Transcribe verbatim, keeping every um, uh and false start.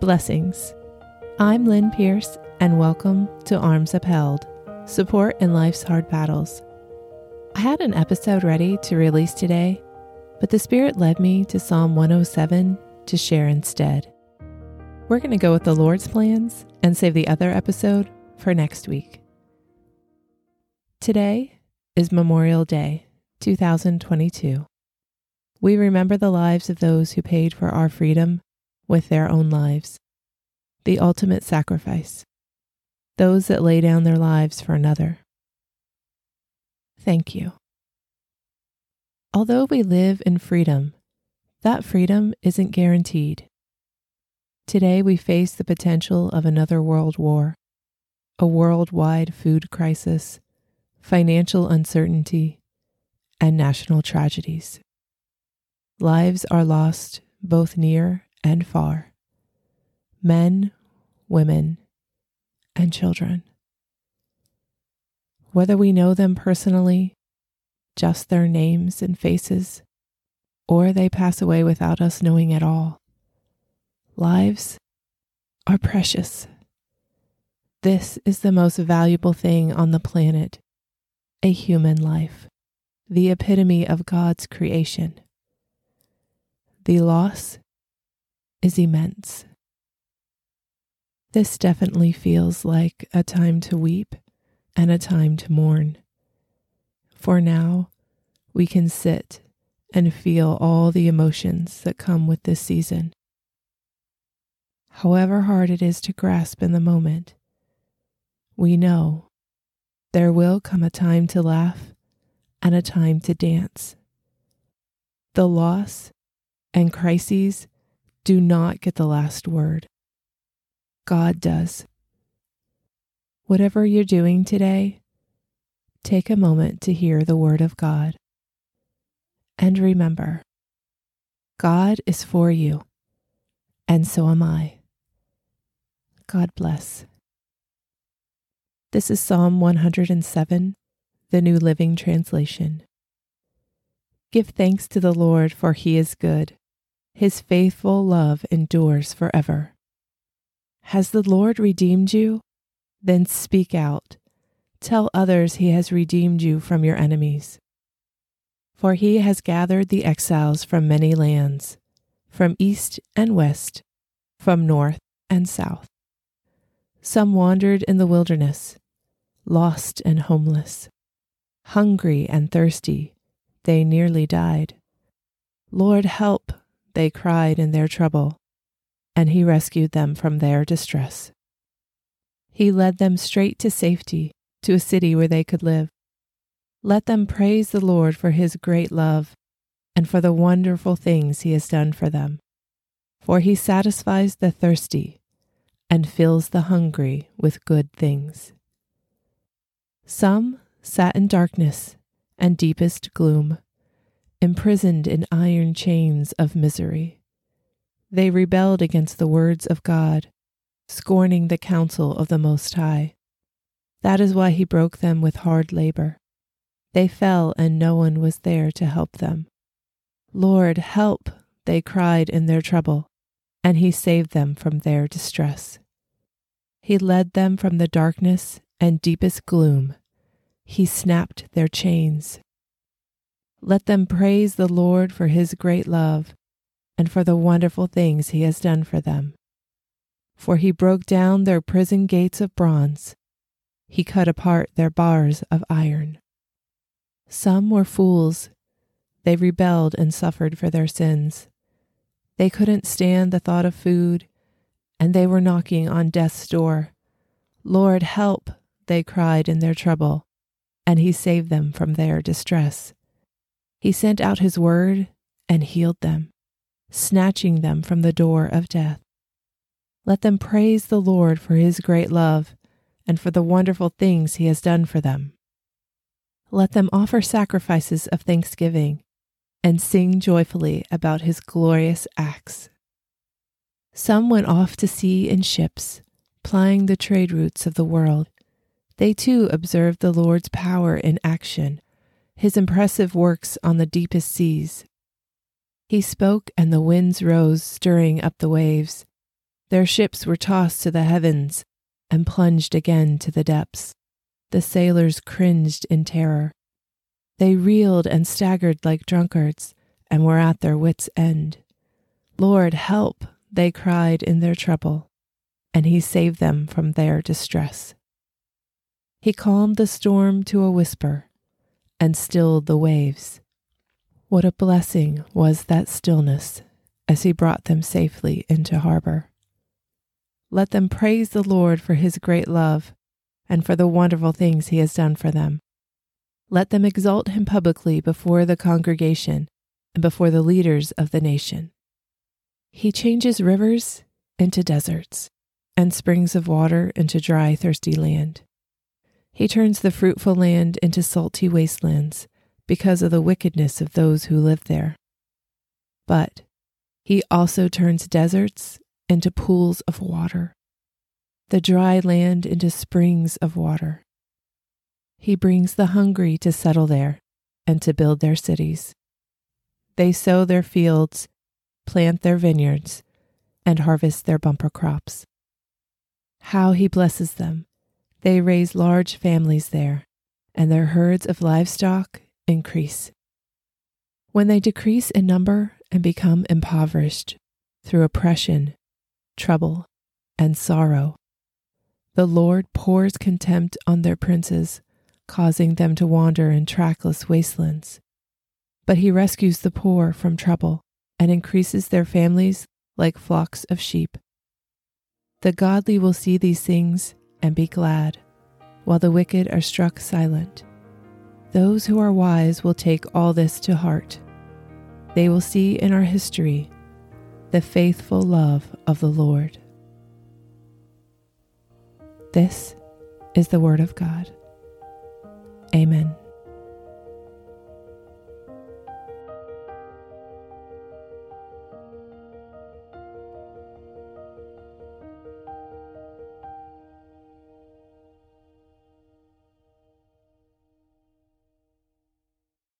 Blessings. I'm Lynn Pierce, and welcome to Arms Upheld, support in life's hard battles. I had an episode ready to release today, but the Spirit led me to Psalm one oh seven to share instead. We're going to go with the Lord's plans and save the other episode for next week. Today is Memorial Day, two thousand twenty-two. We remember the lives of those who paid for our freedom with their own lives, the ultimate sacrifice, those that lay down their lives for another. Thank you. Although we live in freedom, that freedom isn't guaranteed. Today we face the potential of another world war, a worldwide food crisis, financial uncertainty, and national tragedies. Lives are lost both near and far. Men, women, and children. Whether we know them personally, just their names and faces, or they pass away without us knowing at all, lives are precious. This is the most valuable thing on the planet, a human life, the epitome of God's creation. The loss is immense. This definitely feels like a time to weep and a time to mourn. For now, we can sit and feel all the emotions that come with this season. However hard it is to grasp in the moment, we know there will come a time to laugh and a time to dance. The loss and crises do not get the last word. God does. Whatever you're doing today, take a moment to hear the word of God. And remember, God is for you, and so am I. God bless. This is Psalm one oh seven, the New Living Translation. Give thanks to the Lord, for he is good. His faithful love endures forever. Has the Lord redeemed you? Then speak out. Tell others he has redeemed you from your enemies. For he has gathered the exiles from many lands, from east and west, from north and south. Some wandered in the wilderness, lost and homeless, hungry and thirsty. They nearly died. Lord, help! They cried in their trouble, and he rescued them from their distress. He led them straight to safety, to a city where they could live. Let them praise the Lord for his great love and for the wonderful things he has done for them. For he satisfies the thirsty and fills the hungry with good things. Some sat in darkness and deepest gloom, imprisoned in iron chains of misery. They rebelled against the words of God, scorning the counsel of the Most High. That is why he broke them with hard labor. They fell, and no one was there to help them. Lord, help! They cried in their trouble, and he saved them from their distress. He led them from the darkness and deepest gloom. He snapped their chains. Let them praise the Lord for his great love and for the wonderful things he has done for them. For he broke down their prison gates of bronze. He cut apart their bars of iron. Some were fools. They rebelled and suffered for their sins. They couldn't stand the thought of food, and they were knocking on death's door. Lord, help! They cried in their trouble, and he saved them from their distress. He sent out his word and healed them, snatching them from the door of death. Let them praise the Lord for his great love and for the wonderful things he has done for them. Let them offer sacrifices of thanksgiving and sing joyfully about his glorious acts. Some went off to sea in ships, plying the trade routes of the world. They too observed the Lord's power in action, his impressive works on the deepest seas. He spoke, and the winds rose, stirring up the waves. Their ships were tossed to the heavens and plunged again to the depths. The sailors cringed in terror. They reeled and staggered like drunkards and were at their wits' end. Lord, help, they cried in their trouble, and he saved them from their distress. He calmed the storm to a whisper and stilled the waves. What a blessing was that stillness as he brought them safely into harbor. Let them praise the Lord for his great love and for the wonderful things he has done for them. Let them exalt him publicly before the congregation and before the leaders of the nation. He changes rivers into deserts and springs of water into dry, thirsty land. He turns the fruitful land into salty wastelands because of the wickedness of those who live there. But he also turns deserts into pools of water, the dry land into springs of water. He brings the hungry to settle there and to build their cities. They sow their fields, plant their vineyards, and harvest their bumper crops. How he blesses them! They raise large families there, and their herds of livestock increase. When they decrease in number and become impoverished through oppression, trouble, and sorrow, the Lord pours contempt on their princes, causing them to wander in trackless wastelands. But he rescues the poor from trouble and increases their families like flocks of sheep. The godly will see these things and be glad, while the wicked are struck silent. Those who are wise will take all this to heart. They will see in our history the faithful love of the Lord. This is the word of God. Amen.